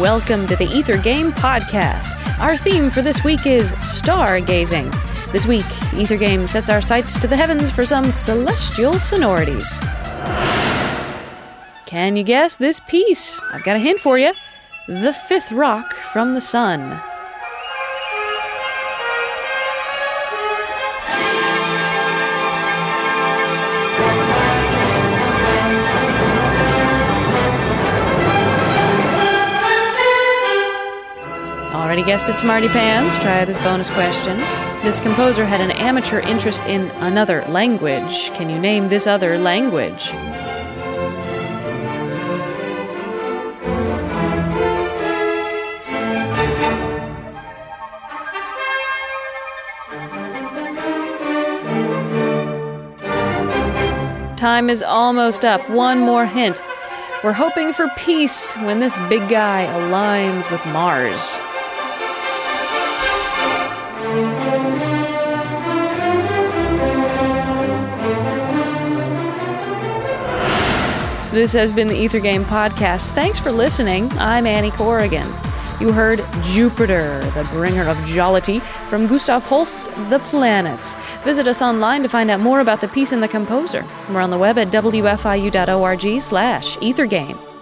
Welcome to the Ether Game podcast. Our theme for this week is stargazing. This week, Ether Game sets our sights to the heavens for some celestial sonorities. Can you guess this piece? I've got a hint for you. The fifth rock from the sun. Already guessed it, Smarty Pants? Try this bonus question. This composer had an amateur interest in another language. Can you name this other language? Time is almost up. One more hint. We're hoping for peace when this big guy aligns with Mars. This has been the Ether Game podcast. Thanks for listening. I'm Annie Corrigan. You heard Jupiter, the bringer of jollity, from Gustav Holst's The Planets. Visit us online to find out more about the piece and the composer. We're on the web at wfiu.org/ethergame.